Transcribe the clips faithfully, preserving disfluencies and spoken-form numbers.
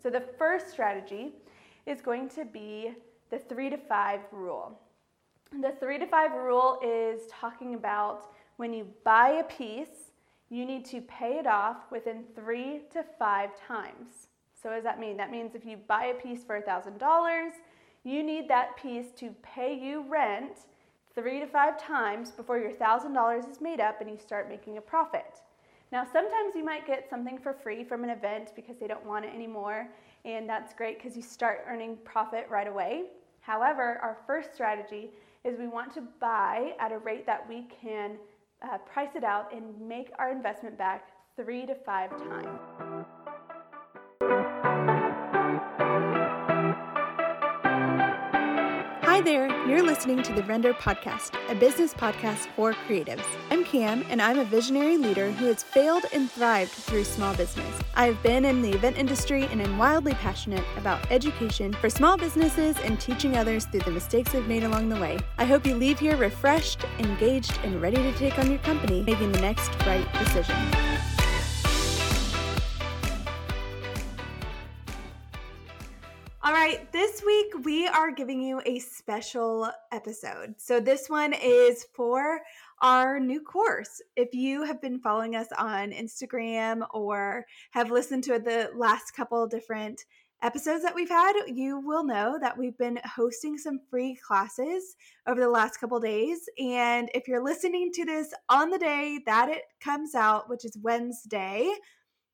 So the first strategy is going to be the three to five rule. The three to five rule is talking about when you buy a piece, you need to pay it off within three to five times. So what does that mean? That means if you buy a piece for one thousand dollars, you need that piece to pay you rent three to five times before your one thousand dollars is made up and you start making a profit. Now, sometimes you might get something for free from an event because they don't want it anymore, and that's great because you start earning profit right away. However, our first strategy is we want to buy at a rate that we can uh, price it out and make our investment back three to five times. Hi there, you're listening to the Render Podcast, a business podcast for creatives. I'm Cam, and I'm a visionary leader who has failed and thrived through small business. I've been in the event industry and am wildly passionate about education for small businesses and teaching others through the mistakes we've made along the way. I hope you leave here refreshed, engaged, and ready to take on your company, making the next right decision. All right, this week we are giving you a special episode. So this one is for our new course. If you have been following us on Instagram or have listened to the last couple different episodes that we've had, you will know that we've been hosting some free classes over the last couple days. And if you're listening to this on the day that it comes out, which is Wednesday,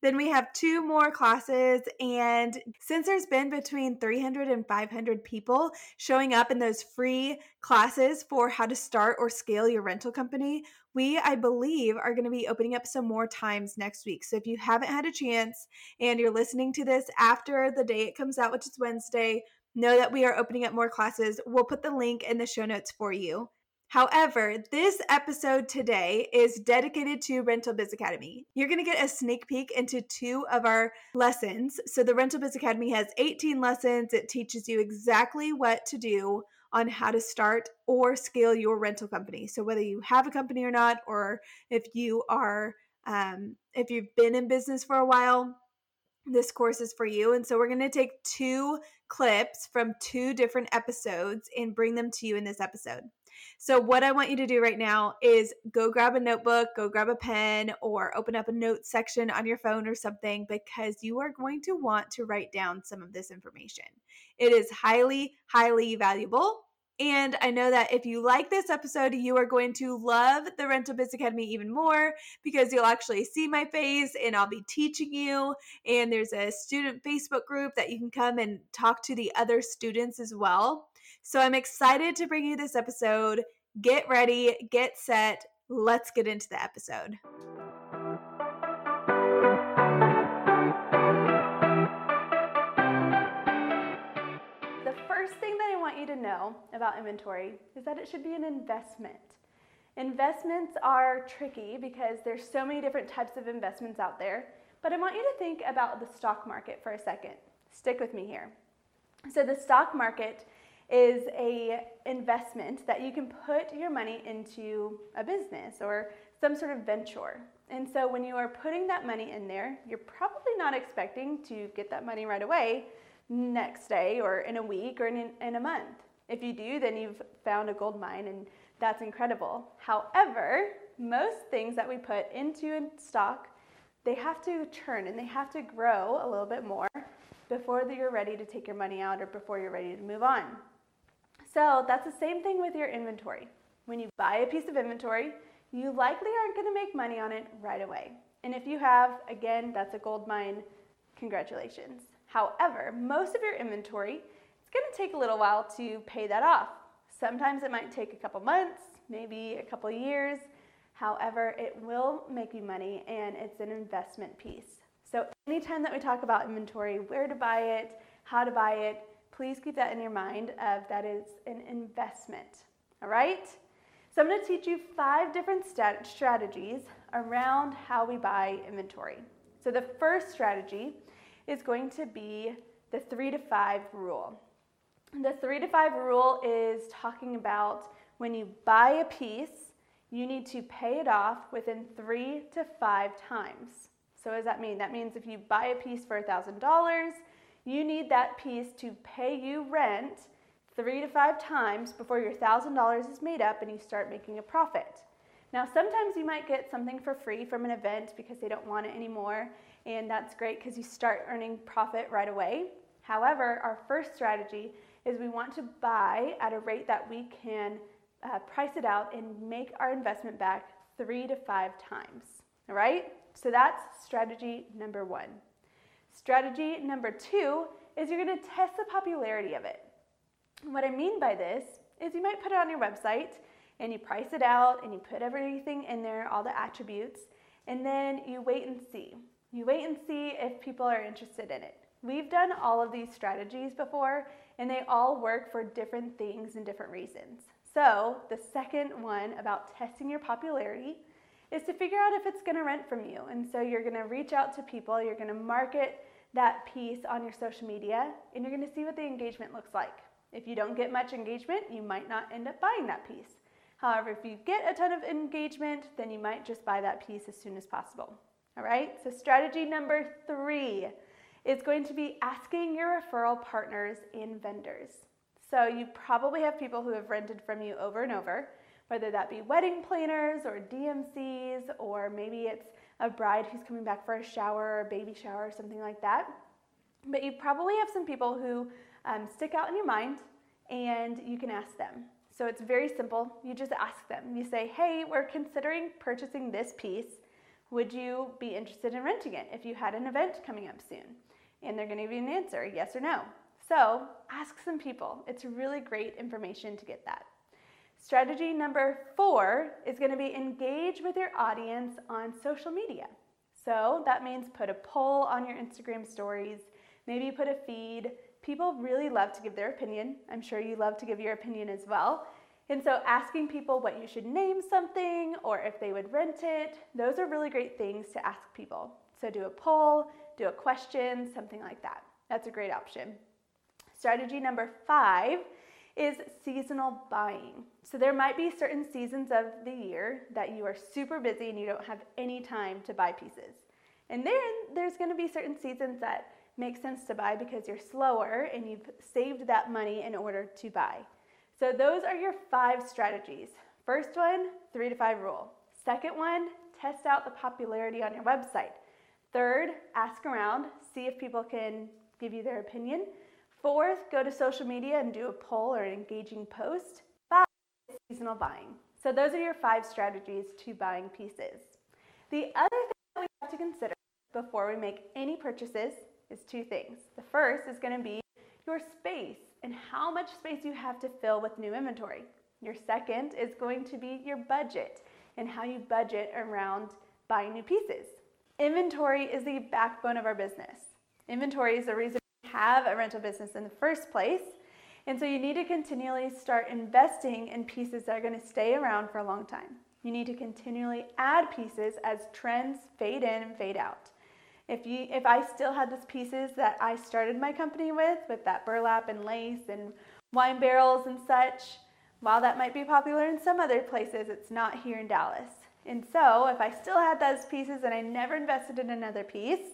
then we have two more classes, and since there's been between three hundred and five hundred people showing up in those free classes for how to start or scale your rental company, we, I believe, are going to be opening up some more times next week. So if you haven't had a chance and you're listening to this after the day it comes out, which is Wednesday, know that we are opening up more classes. We'll put the link in the show notes for you. However, this episode today is dedicated to Rental Biz Academy. You're going to get a sneak peek into two of our lessons. So the Rental Biz Academy has eighteen lessons. It teaches you exactly what to do on how to start or scale your rental company. So whether you have a company or not, or if you are, um, if you've been in business for a while, this course is for you. And so we're going to take two clips from two different episodes and bring them to you in this episode. So what I want you to do right now is go grab a notebook, go grab a pen, or open up a notes section on your phone or something, because you are going to want to write down some of this information. It is highly, highly valuable. And I know that if you like this episode, you are going to love the Rental Biz Academy even more, because you'll actually see my face and I'll be teaching you. And there's a student Facebook group that you can come and talk to the other students as well. So I'm excited to bring you this episode. Get ready, get set. Let's get into the episode. The first thing that I want you to know about inventory is that it should be an investment. Investments are tricky because there's so many different types of investments out there, but I want you to think about the stock market for a second. Stick with me here. So the stock market is a investment that you can put your money into a business or some sort of venture. And so when you are putting that money in there, you're probably not expecting to get that money right away next day or in a week or in, in a month. If you do, then you've found a gold mine, and that's incredible. However, most things that we put into in stock, they have to churn and they have to grow a little bit more before you're ready to take your money out or before you're ready to move on. So that's the same thing with your inventory. When you buy a piece of inventory, you likely aren't going to make money on it right away. And if you have, again, that's a gold mine. Congratulations. However, most of your inventory, it's going to take a little while to pay that off. Sometimes it might take a couple months, maybe a couple years. However, it will make you money, and it's an investment piece. So anytime that we talk about inventory, where to buy it, how to buy it, please keep that in your mind of that is an investment, all right? So I'm going to teach you five different stat- strategies around how we buy inventory. So the first strategy is going to be the three to five rule. The three to five rule is talking about when you buy a piece, you need to pay it off within three to five times. So what does that mean? That means if you buy a piece for one thousand dollars, You need that piece to pay you rent three to five times before your one thousand dollars is made up and you start making a profit. Now, sometimes you might get something for free from an event because they don't want it anymore, and that's great because you start earning profit right away. However, our first strategy is we want to buy at a rate that we can uh, price it out and make our investment back three to five times, all right? So that's strategy number one. Strategy number two is you're gonna test the popularity of it. What I mean by this is you might put it on your website and you price it out and you put everything in there, all the attributes, and then you wait and see. You wait and see if people are interested in it. We've done all of these strategies before and they all work for different things and different reasons. So the second one about testing your popularity is to figure out if it's going to rent from you. And so you're going to reach out to people, you're going to market that piece on your social media, and you're going to see what the engagement looks like. If you don't get much engagement, you might not end up buying that piece. However, if you get a ton of engagement, then you might just buy that piece as soon as possible. All right, so strategy number three is going to be asking your referral partners and vendors. So you probably have people who have rented from you over and over, whether that be wedding planners or D M Cs, or maybe it's a bride who's coming back for a shower or a baby shower or something like that. But you probably have some people who um, stick out in your mind, and you can ask them. So it's very simple. You just ask them. You say, hey, we're considering purchasing this piece. Would you be interested in renting it if you had an event coming up soon? And they're going to give you an answer, yes or no. So ask some people. It's really great information to get that. Strategy number four is going to be engage with your audience on social media. So that means put a poll on your Instagram stories, maybe put a feed. People really love to give their opinion. I'm sure you love to give your opinion as well. And so asking people what you should name something or if they would rent it, those are really great things to ask people. So do a poll, do a question, something like that. That's a great option. Strategy number five is seasonal buying. So there might be certain seasons of the year that you are super busy and you don't have any time to buy pieces. And then there's going to be certain seasons that makes sense to buy because you're slower and you've saved that money in order to buy. So those are your five strategies. First one, three to five rule. Second one, test out the popularity on your website. Third, ask around, see if people can give you their opinion. Fourth, go to social media and do a poll or an engaging post. Five, seasonal buying. So those are your five strategies to buying pieces. The other thing that we have to consider before we make any purchases is two things. The first is going to be your space and how much space you have to fill with new inventory. Your second is going to be your budget and how you budget around buying new pieces. Inventory is the backbone of our business. Inventory is the reason we have a rental business in the first place. And so you need to continually start investing in pieces that are going to stay around for a long time. You need to continually add pieces as trends fade in and fade out. If you, if I still had these pieces that I started my company with, with that burlap and lace and wine barrels and such, while that might be popular in some other places, it's not here in Dallas. And so if I still had those pieces and I never invested in another piece,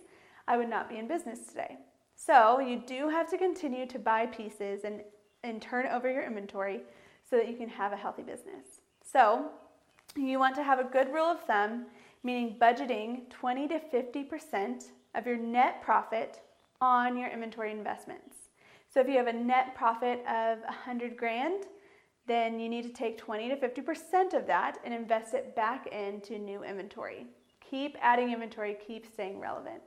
I would not be in business today. So you do have to continue to buy pieces and, and turn over your inventory so that you can have a healthy business. So you want to have a good rule of thumb, meaning budgeting twenty to fifty percent of your net profit on your inventory investments. So if you have a net profit of one hundred grand, then you need to take twenty to fifty percent of that and invest it back into new inventory. Keep adding inventory, keep staying relevant.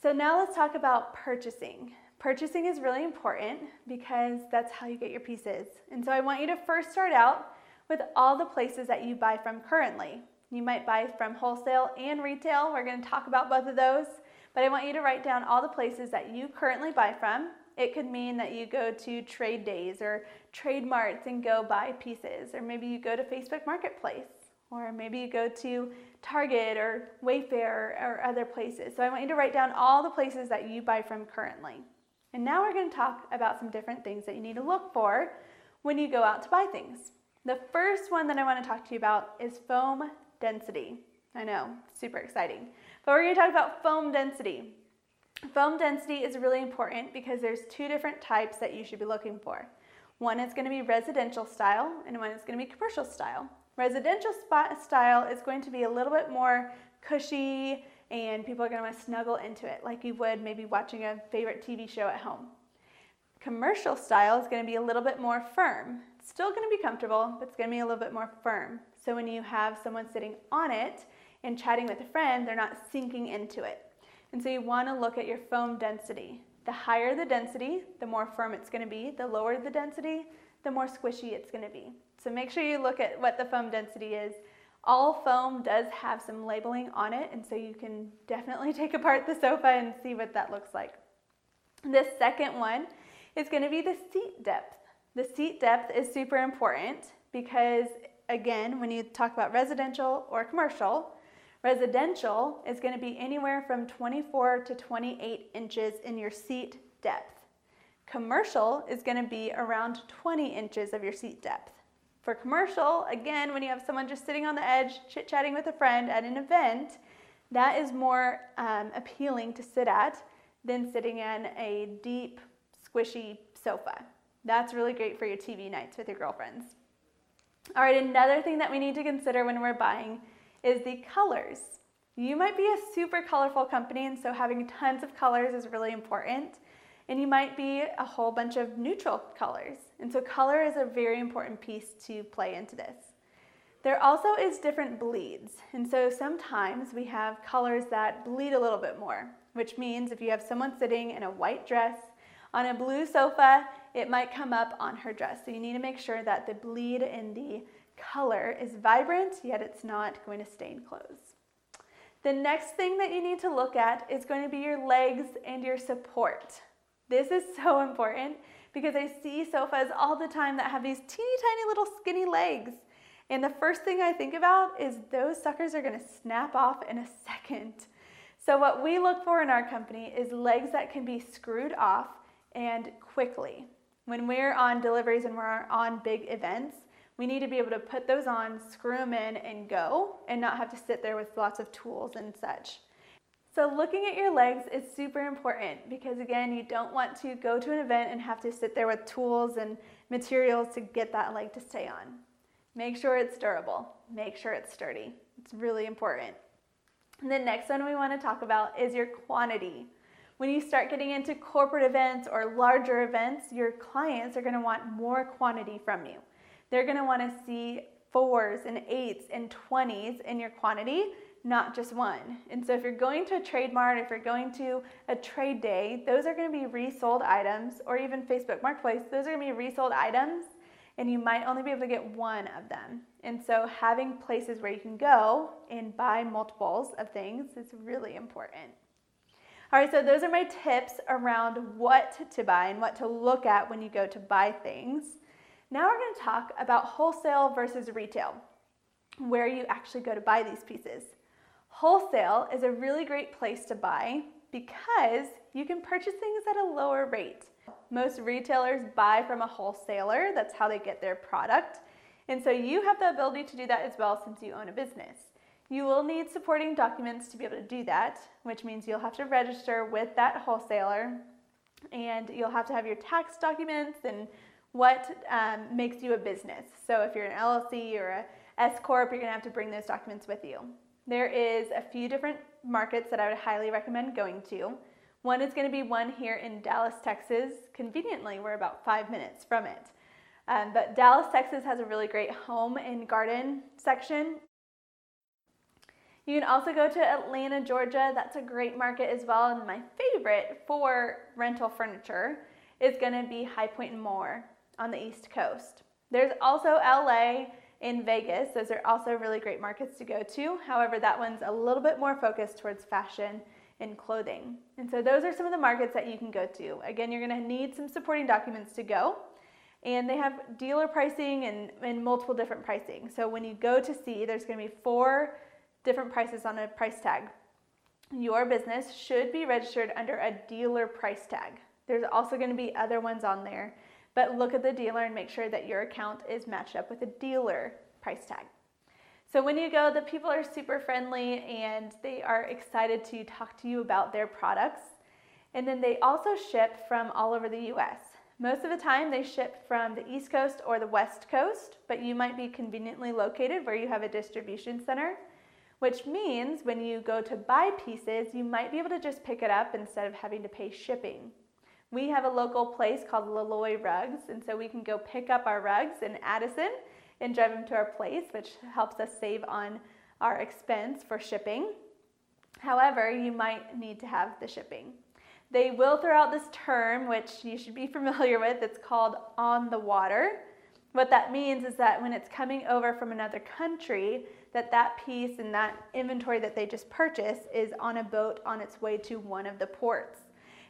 So now let's talk about purchasing. Purchasing is really important because that's how you get your pieces. And so I want you to first start out with all the places that you buy from currently. You might buy from wholesale and retail. We're going to talk about both of those, but I want you to write down all the places that you currently buy from. It could mean that you go to trade days or trade marts and go buy pieces, or maybe you go to Facebook Marketplace, or maybe you go to Target or Wayfair or other places. So I want you to write down all the places that you buy from currently. And now we're going to talk about some different things that you need to look for when you go out to buy things. The first one that I want to talk to you about is foam density. I know, super exciting. But we're going to talk about foam density. Foam density is really important because there's two different types that you should be looking for. One is going to be residential style and one is going to be commercial style. Residential spot style is going to be a little bit more cushy and people are going to want to snuggle into it like you would maybe watching a favorite T V show at home. Commercial style is going to be a little bit more firm. It's still going to be comfortable, but it's going to be a little bit more firm. So when you have someone sitting on it and chatting with a friend, they're not sinking into it. And so you want to look at your foam density. The higher the density, the more firm it's going to be. The lower the density, the more squishy it's going to be. So make sure you look at what the foam density is. All foam does have some labeling on it, and so you can definitely take apart the sofa and see what that looks like. The second one is going to be the seat depth. The seat depth is super important because, again, when you talk about residential or commercial, residential is going to be anywhere from twenty-four to twenty-eight inches in your seat depth. Commercial is going to be around twenty inches of your seat depth. For commercial, again, when you have someone just sitting on the edge, chit-chatting with a friend at an event, that is more um, appealing to sit at than sitting in a deep, squishy sofa. That's really great for your T V nights with your girlfriends. All right, another thing that we need to consider when we're buying is the colors. You might be a super colorful company, and so having tons of colors is really important. And you might be a whole bunch of neutral colors. And so color is a very important piece to play into this. There also is different bleeds. And so sometimes we have colors that bleed a little bit more, which means if you have someone sitting in a white dress on a blue sofa, it might come up on her dress. So you need to make sure that the bleed in the color is vibrant, yet it's not going to stain clothes. The next thing that you need to look at is going to be your legs and your support. This is so important because I see sofas all the time that have these teeny tiny little skinny legs. And the first thing I think about is those suckers are going to snap off in a second. So what we look for in our company is legs that can be screwed off and quickly. When we're on deliveries and we're on big events, we need to be able to put those on, screw them in, and go, and not have to sit there with lots of tools and such. So looking at your legs is super important because, again, you don't want to go to an event and have to sit there with tools and materials to get that leg to stay on. Make sure it's durable. Make sure it's sturdy. It's really important. And the next one we want to talk about is your quantity. When you start getting into corporate events or larger events, your clients are going to want more quantity from you. They're going to want to see fours and eights and twenties in your quantity, not just one. And so if you're going to a trade mart, if you're going to a trade day, those are going to be resold items, or even Facebook Marketplace, those are going to be resold items, and you might only be able to get one of them. And so having places where you can go and buy multiples of things is really important. All right, so those are my tips around what to buy and what to look at when you go to buy things. Now we're going to talk about wholesale versus retail, where you actually go to buy these pieces. Wholesale is a really great place to buy because you can purchase things at a lower rate. Most retailers buy from a wholesaler. That's how they get their product. And so you have the ability to do that as well since you own a business. You will need supporting documents to be able to do that, which means you'll have to register with that wholesaler, and you'll have to have your tax documents and what um, makes you a business. So if you're an L L C or a S-Corp, you're gonna have to bring those documents with you. There is a few different markets that I would highly recommend going to. One is gonna be one here in Dallas, Texas. Conveniently, we're about five minutes from it. Um, but Dallas, Texas has a really great home and garden section. You can also go to Atlanta, Georgia. That's a great market as well. And my favorite for rental furniture is gonna be High Point and more on the East Coast. There's also L A and Vegas. Those are also really great markets to go to. However, that one's a little bit more focused towards fashion and clothing. And so those are some of the markets that you can go to. Again, you're gonna need some supporting documents to go. And they have dealer pricing and, and multiple different pricing. So when you go to see, there's gonna be four different prices on a price tag. Your business should be registered under a dealer price tag. There's also gonna be other ones on there, but look at the dealer and make sure that your account is matched up with a dealer price tag. So when you go, the people are super friendly and they are excited to talk to you about their products. And then they also ship from all over the U S. Most of the time they ship from the East Coast or the West Coast, but you might be conveniently located where you have a distribution center, which means when you go to buy pieces, you might be able to just pick it up instead of having to pay shipping. We have a local place called Lalloy Rugs, and so we can go pick up our rugs in Addison and drive them to our place, which helps us save on our expense for shipping. However, you might need to have the shipping. They will throw out this term, which you should be familiar with. It's called on the water. What that means is that when it's coming over from another country, that that piece and that inventory that they just purchased is on a boat on its way to one of the ports.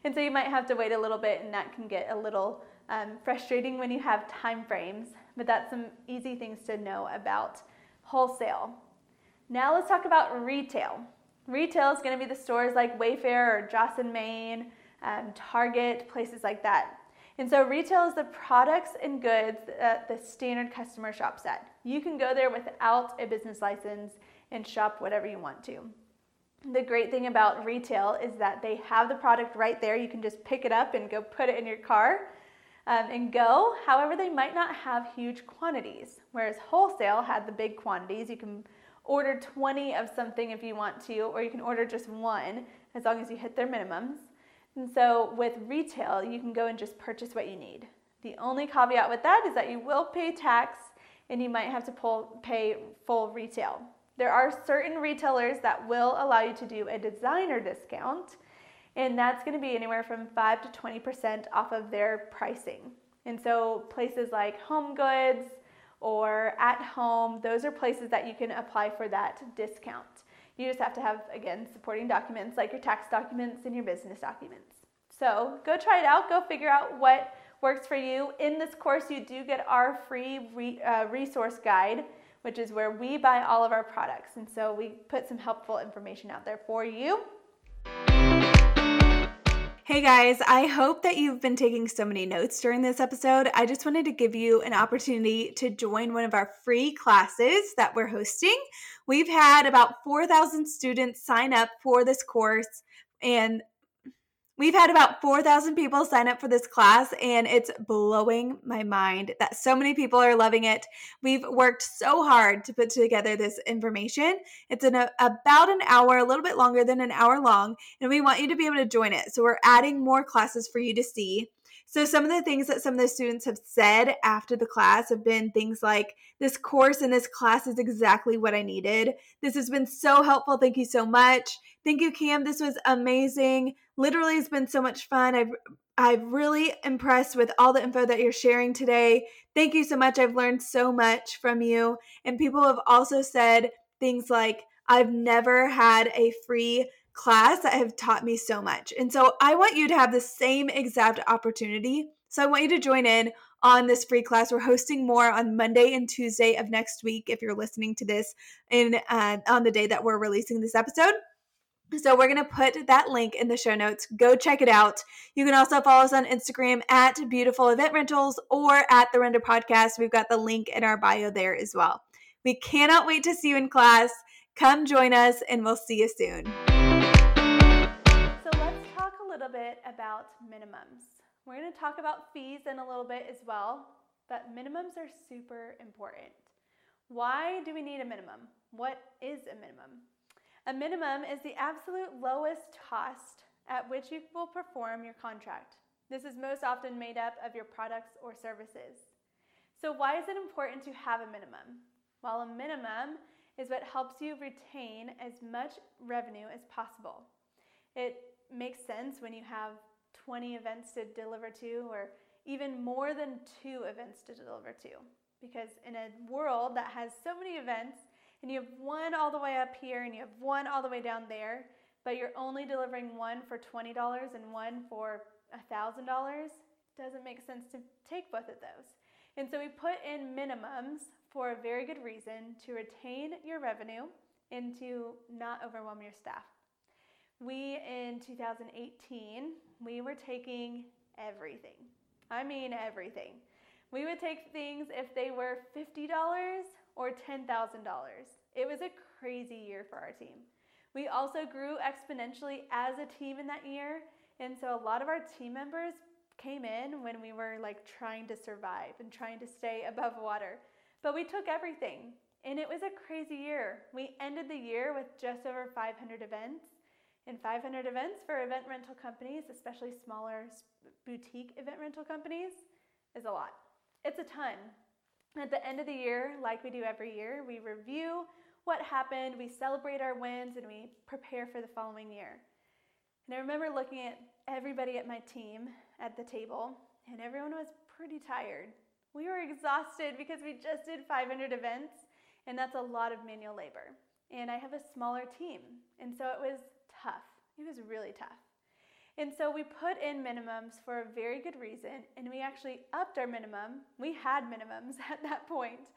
And so you might have to wait a little bit, and that can get a little um, frustrating when you have time frames, but that's some easy things to know about wholesale. Now let's talk about retail. Retail is going to be the stores like Wayfair or Joss and Main, um, Target, places like that. And so retail is the products and goods that the standard customer shops at. You can go there without a business license and shop whatever you want to. The great thing about retail is that they have the product right there. You can just pick it up and go put it in your car um, and go. However, they might not have huge quantities, whereas wholesale had the big quantities. You can order twenty of something if you want to, or you can order just one as long as you hit their minimums. And so with retail, you can go and just purchase what you need. The only caveat with that is that you will pay tax and you might have to pull, pay full retail. There are certain retailers that will allow you to do a designer discount, and that's going to be anywhere from five to twenty percent off of their pricing. And so places like Home Goods or At Home, those are places that you can apply for that discount. You just have to have, again, supporting documents like your tax documents and your business documents. So go try it out. Go figure out what works for you. In this course, you do get our free re, uh, resource guide, which is where we buy all of our products. And so we put some helpful information out there for you. Hey guys, I hope that you've been taking so many notes during this episode. I just wanted to give you an opportunity to join one of our free classes that we're hosting. We've had about four thousand students sign up for this course, and we've had about four thousand people sign up for this class, and it's blowing my mind that so many people are loving it. We've worked so hard to put together this information. It's in a, about an hour, a little bit longer than an hour long, and we want you to be able to join it. So we're adding more classes for you to see. So some of the things that some of the students have said after the class have been things like, this course and this class is exactly what I needed. This has been so helpful. Thank you so much. Thank you, Cam. This was amazing. Literally, it's been so much fun. I've I'm really impressed with all the info that you're sharing today. Thank you so much. I've learned so much from you. And people have also said things like, I've never had a free class that have taught me so much. And so I want you to have the same exact opportunity. So I want you to join in on this free class. We're hosting more on Monday and Tuesday of next week if you're listening to this in uh, on the day that we're releasing this episode. So we're going to put that link in the show notes. Go check it out. You can also follow us on Instagram at Beautiful Event Rentals or at the Render Podcast. We've got the link in our bio there as well. We cannot wait to see you in class. Come join us and we'll see you soon. So let's talk a little bit about minimums. We're going to talk about fees in a little bit as well, but minimums are super important. Why do we need a minimum? What is a minimum? A minimum is the absolute lowest cost at which you will perform your contract. This is most often made up of your products or services. So why is it important to have a minimum? Well, a minimum is what helps you retain as much revenue as possible. It makes sense when you have twenty events to deliver to, or even more than two events to deliver to, because in a world that has so many events, and you have one all the way up here and you have one all the way down there, but you're only delivering one for twenty dollars and one for one thousand dollars, doesn't make sense to take both of those. And so we put in minimums for a very good reason, to retain your revenue and to not overwhelm your staff. We, in two thousand eighteen, we were taking everything. I mean everything. We would take things if they were fifty dollars or ten thousand dollars. It was a crazy year for our team. We also grew exponentially as a team in that year, And so a lot of our team members came in when we were like trying to survive and trying to stay above water. But we took everything, and it was a crazy year. We ended the year with just over five hundred events, and five hundred events for event rental companies, especially smaller boutique event rental companies, is a lot. It's a ton. At the end of the year, like we do every year, we review what happened, we celebrate our wins, and we prepare for the following year. And I remember looking at everybody at my team at the table, and everyone was pretty tired. We were exhausted because we just did five hundred events, and that's a lot of manual labor. And I have a smaller team, and so it was tough. It was really tough. And so we put in minimums for a very good reason, and we actually upped our minimum. We had minimums at that point,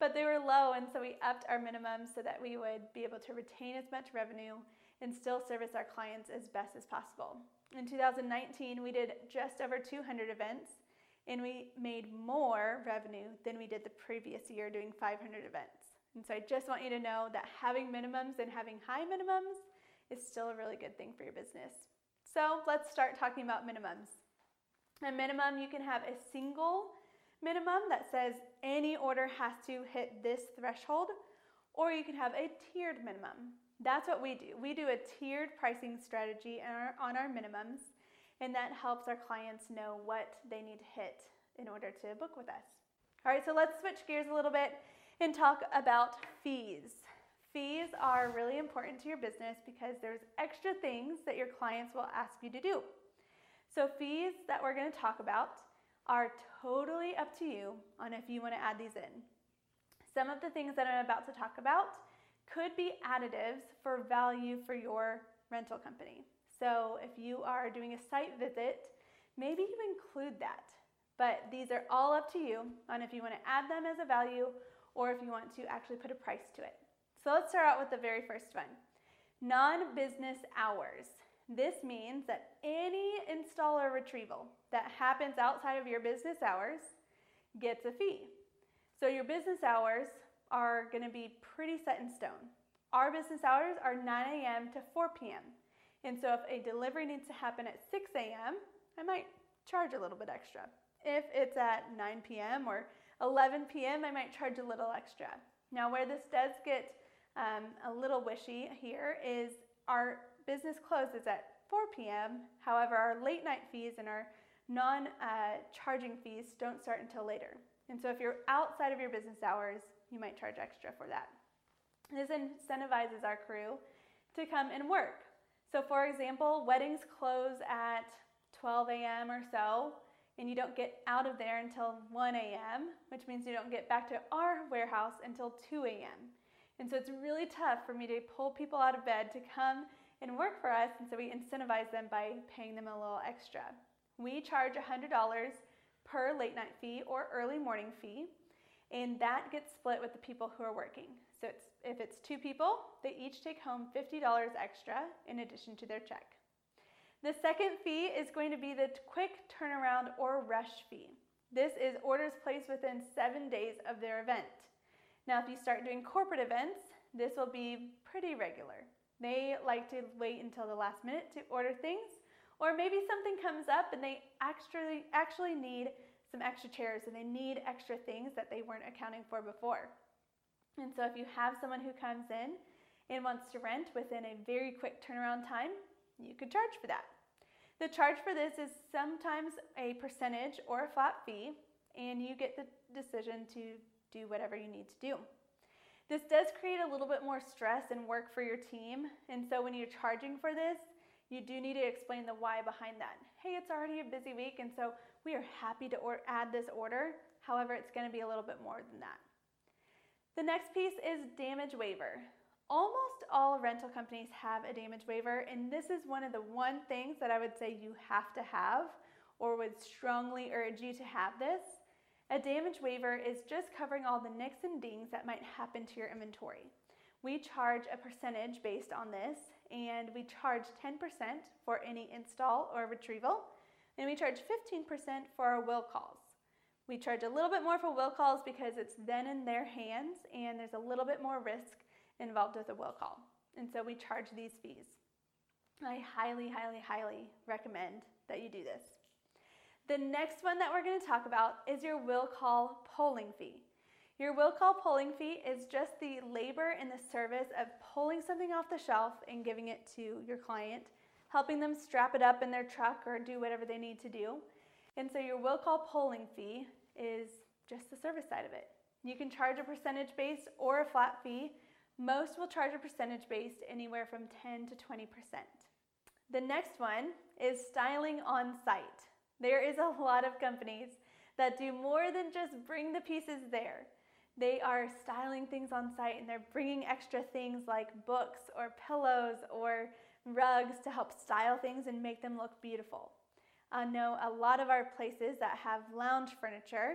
but they were low, and so we upped our minimums so that we would be able to retain as much revenue and still service our clients as best as possible. In two thousand nineteen, we did just over two hundred events, and we made more revenue than we did the previous year doing five hundred events. And so I just want you to know that having minimums and having high minimums is still a really good thing for your business. So let's start talking about minimums. A minimum, you can have a single minimum that says any order has to hit this threshold, or you can have a tiered minimum. That's what we do. We do a tiered pricing strategy on our minimums, and that helps our clients know what they need to hit in order to book with us. All right, so let's switch gears a little bit and talk about fees. Fees are really important to your business because there's extra things that your clients will ask you to do. So fees that we're going to talk about are totally up to you on if you want to add these in. Some of the things that I'm about to talk about could be additives for value for your rental company. So if you are doing a site visit, maybe you include that. But these are all up to you on if you want to add them as a value or if you want to actually put a price to it. So let's start out with the very first one. Non-business hours. This means that any install or retrieval that happens outside of your business hours gets a fee. So your business hours are going to be pretty set in stone. Our business hours are nine a.m. to four p.m. And so if a delivery needs to happen at six a.m., I might charge a little bit extra. If it's at nine p.m. or eleven p.m., I might charge a little extra. Now, where this does get um, a little wishy here is our business closes at four p.m. However, our late night fees and our non-charging uh, fees don't start until later. And so if you're outside of your business hours, you might charge extra for that. This incentivizes our crew to come and work. So for example, weddings close at twelve a.m. or so, and you don't get out of there until one a.m., which means you don't get back to our warehouse until two a.m. And so it's really tough for me to pull people out of bed to come and work for us, and so we incentivize them by paying them a little extra. We charge one hundred dollars per late night fee or early morning fee, and that gets split with the people who are working. So it's, if it's two people, they each take home fifty dollars extra in addition to their check. The second fee is going to be the quick turnaround or rush fee. This is orders placed within seven days of their event. Now, if you start doing corporate events, this will be pretty regular. They like to wait until the last minute to order things, or maybe something comes up and they actually, actually need some extra chairs and they need extra things that they weren't accounting for before. And so if you have someone who comes in and wants to rent within a very quick turnaround time, you could charge for that. The charge for this is sometimes a percentage or a flat fee, and you get the decision to do whatever you need to do. This does create a little bit more stress and work for your team, and so when you're charging for this, you do need to explain the why behind that. Hey, it's already a busy week, and so we are happy to or- add this order. However, it's going to be a little bit more than that. The next piece is damage waiver. Almost all rental companies have a damage waiver, and this is one of the one things that I would say you have to have, or would strongly urge you to have this. A damage waiver is just covering all the nicks and dings that might happen to your inventory. We charge a percentage based on this, and we charge ten percent for any install or retrieval, and we charge fifteen percent for our will calls. We charge a little bit more for will calls because it's then in their hands, and there's a little bit more risk involved with a will call, and so we charge these fees. I highly, highly, highly recommend that you do this. The next one that we're going to talk about is your will call polling fee. Your will call polling fee is just the labor and the service of pulling something off the shelf and giving it to your client, helping them strap it up in their truck or do whatever they need to do. And so your will call polling fee is just the service side of it. You can charge a percentage based or a flat fee. Most will charge a percentage based anywhere from ten to twenty percent. The next one is styling on site. There is a lot of companies that do more than just bring the pieces there. They are styling things on site, and they're bringing extra things like books or pillows or rugs to help style things and make them look beautiful. I know a lot of our places that have lounge furniture,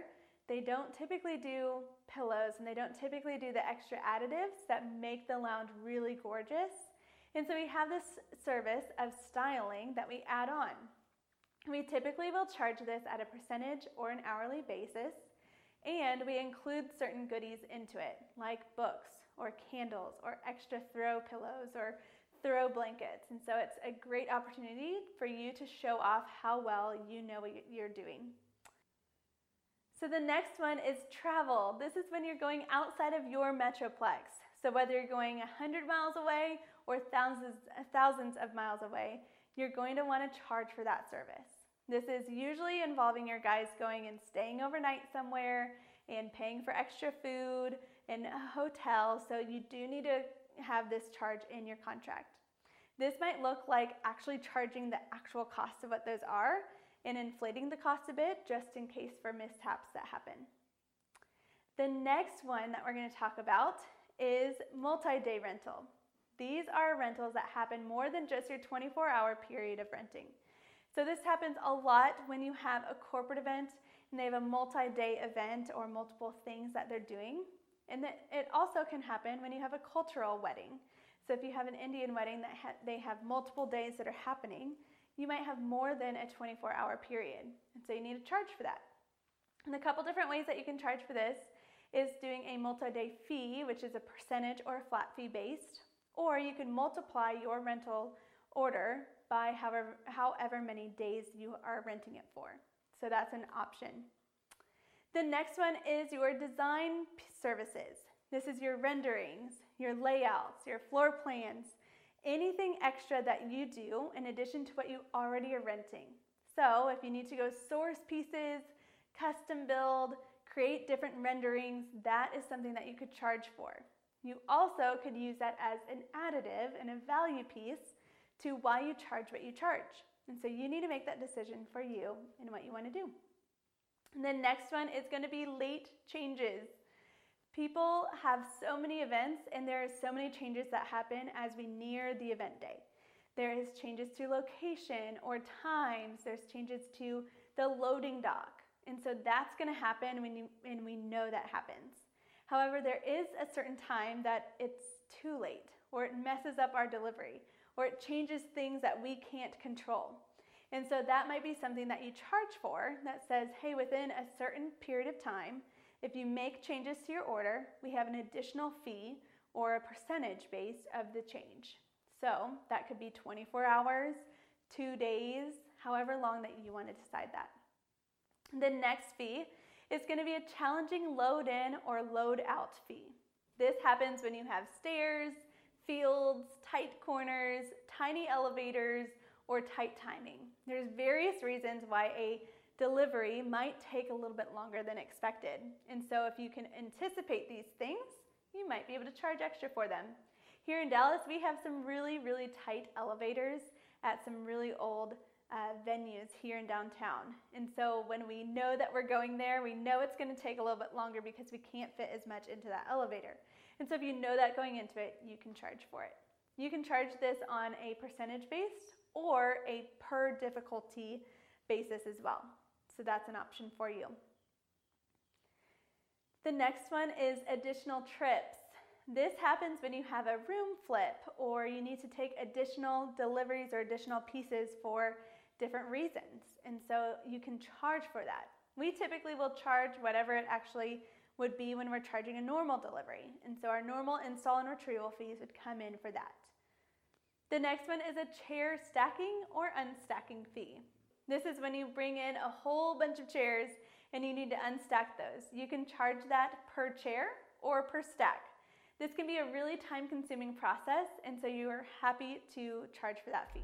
they don't typically do pillows, and they don't typically do the extra additives that make the lounge really gorgeous. And so we have this service of styling that we add on. We typically will charge this at a percentage or an hourly basis, and we include certain goodies into it, like books or candles or extra throw pillows or throw blankets. And so it's a great opportunity for you to show off how well you know what you're doing. So the next one is travel. This is when you're going outside of your metroplex. So whether you're going one hundred miles away or thousands, thousands of miles away, you're going to want to charge for that service. This is usually involving your guys going and staying overnight somewhere and paying for extra food and a hotel, so you do need to have this charge in your contract. This might look like actually charging the actual cost of what those are and inflating the cost a bit just in case for mishaps that happen. The next one that we're going to talk about is multi-day rental. These are rentals that happen more than just your twenty-four hour period of renting. So this happens a lot when you have a corporate event and they have a multi-day event or multiple things that they're doing. And that it also can happen when you have a cultural wedding. So if you have an Indian wedding that ha- they have multiple days that are happening, you might have more than a twenty-four hour period. And so you need to charge for that. And a couple different ways that you can charge for this is doing a multi-day fee, which is a percentage or a flat fee based, or you can multiply your rental order by however, however many days you are renting it for. So that's an option. The next one is your design services. This is your renderings, your layouts, your floor plans, anything extra that you do in addition to what you already are renting. So if you need to go source pieces, custom build, create different renderings, that is something that you could charge for. You also could use that as an additive and a value piece to why you charge what you charge. And so you need to make that decision for you and what you want to do. And the next one is going to be late changes. People have so many events, and there are so many changes that happen as we near the event day. There is changes to location or times. There's changes to the loading dock. And so that's going to happen when you, and we know that happens. However, there is a certain time that it's too late, or it messes up our delivery, or it changes things that we can't control. And so that might be something that you charge for that says, hey, within a certain period of time, if you make changes to your order, we have an additional fee or a percentage based of the change. So that could be twenty-four hours, two days, however long that you want to decide that. The next fee is going to be a challenging load in or load out fee. This happens when you have stairs, fields, tight corners, tiny elevators, or tight timing. There's various reasons why a delivery might take a little bit longer than expected. And so if you can anticipate these things, you might be able to charge extra for them. Here in Dallas, we have some really, really tight elevators at some really old uh, venues here in downtown. And so when we know that we're going there, we know it's going to take a little bit longer because we can't fit as much into that elevator. And so if you know that going into it, you can charge for it. You can charge this on a percentage based or a per difficulty basis as well. So that's an option for you. The next one is additional trips. This happens when you have a room flip or you need to take additional deliveries or additional pieces for different reasons. And so you can charge for that. We typically will charge whatever it actually would be when we're charging a normal delivery. And so our normal install and retrieval fees would come in for that. The next one is a chair stacking or unstacking fee. This is when you bring in a whole bunch of chairs and you need to unstack those. You can charge that per chair or per stack. This can be a really time-consuming process, and so you are happy to charge for that fee.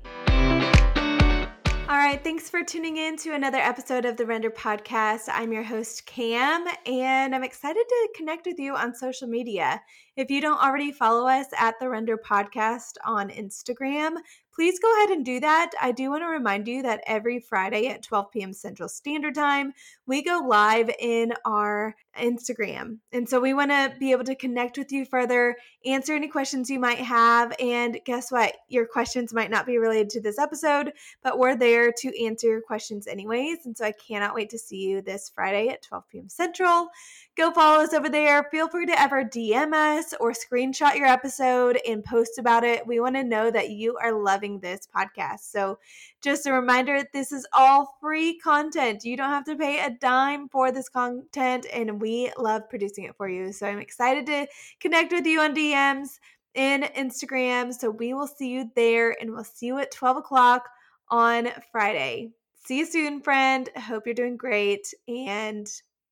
All right, thanks for tuning in to another episode of the Render Podcast. I'm your host, Cam, and I'm excited to connect with you on social media. If you don't already follow us at the Render Podcast on Instagram, please go ahead and do that. I do want to remind you that every Friday at twelve p.m. Central Standard Time, we go live in our Instagram. And so we want to be able to connect with you further, answer any questions you might have. And guess what? Your questions might not be related to this episode, but we're there to answer your questions anyways. And so I cannot wait to see you this Friday at twelve p.m. Central. Go follow us over there. Feel free to ever D M us or screenshot your episode and post about it. We want to know that you are loving this podcast. So just a reminder, this is all free content. You don't have to pay a dime for this content, and we love producing it for you. So I'm excited to connect with you on D Ms and Instagram. So we will see you there, and we'll see you at twelve o'clock on Friday. See you soon, friend. I hope you're doing great, and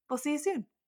we'll see you soon.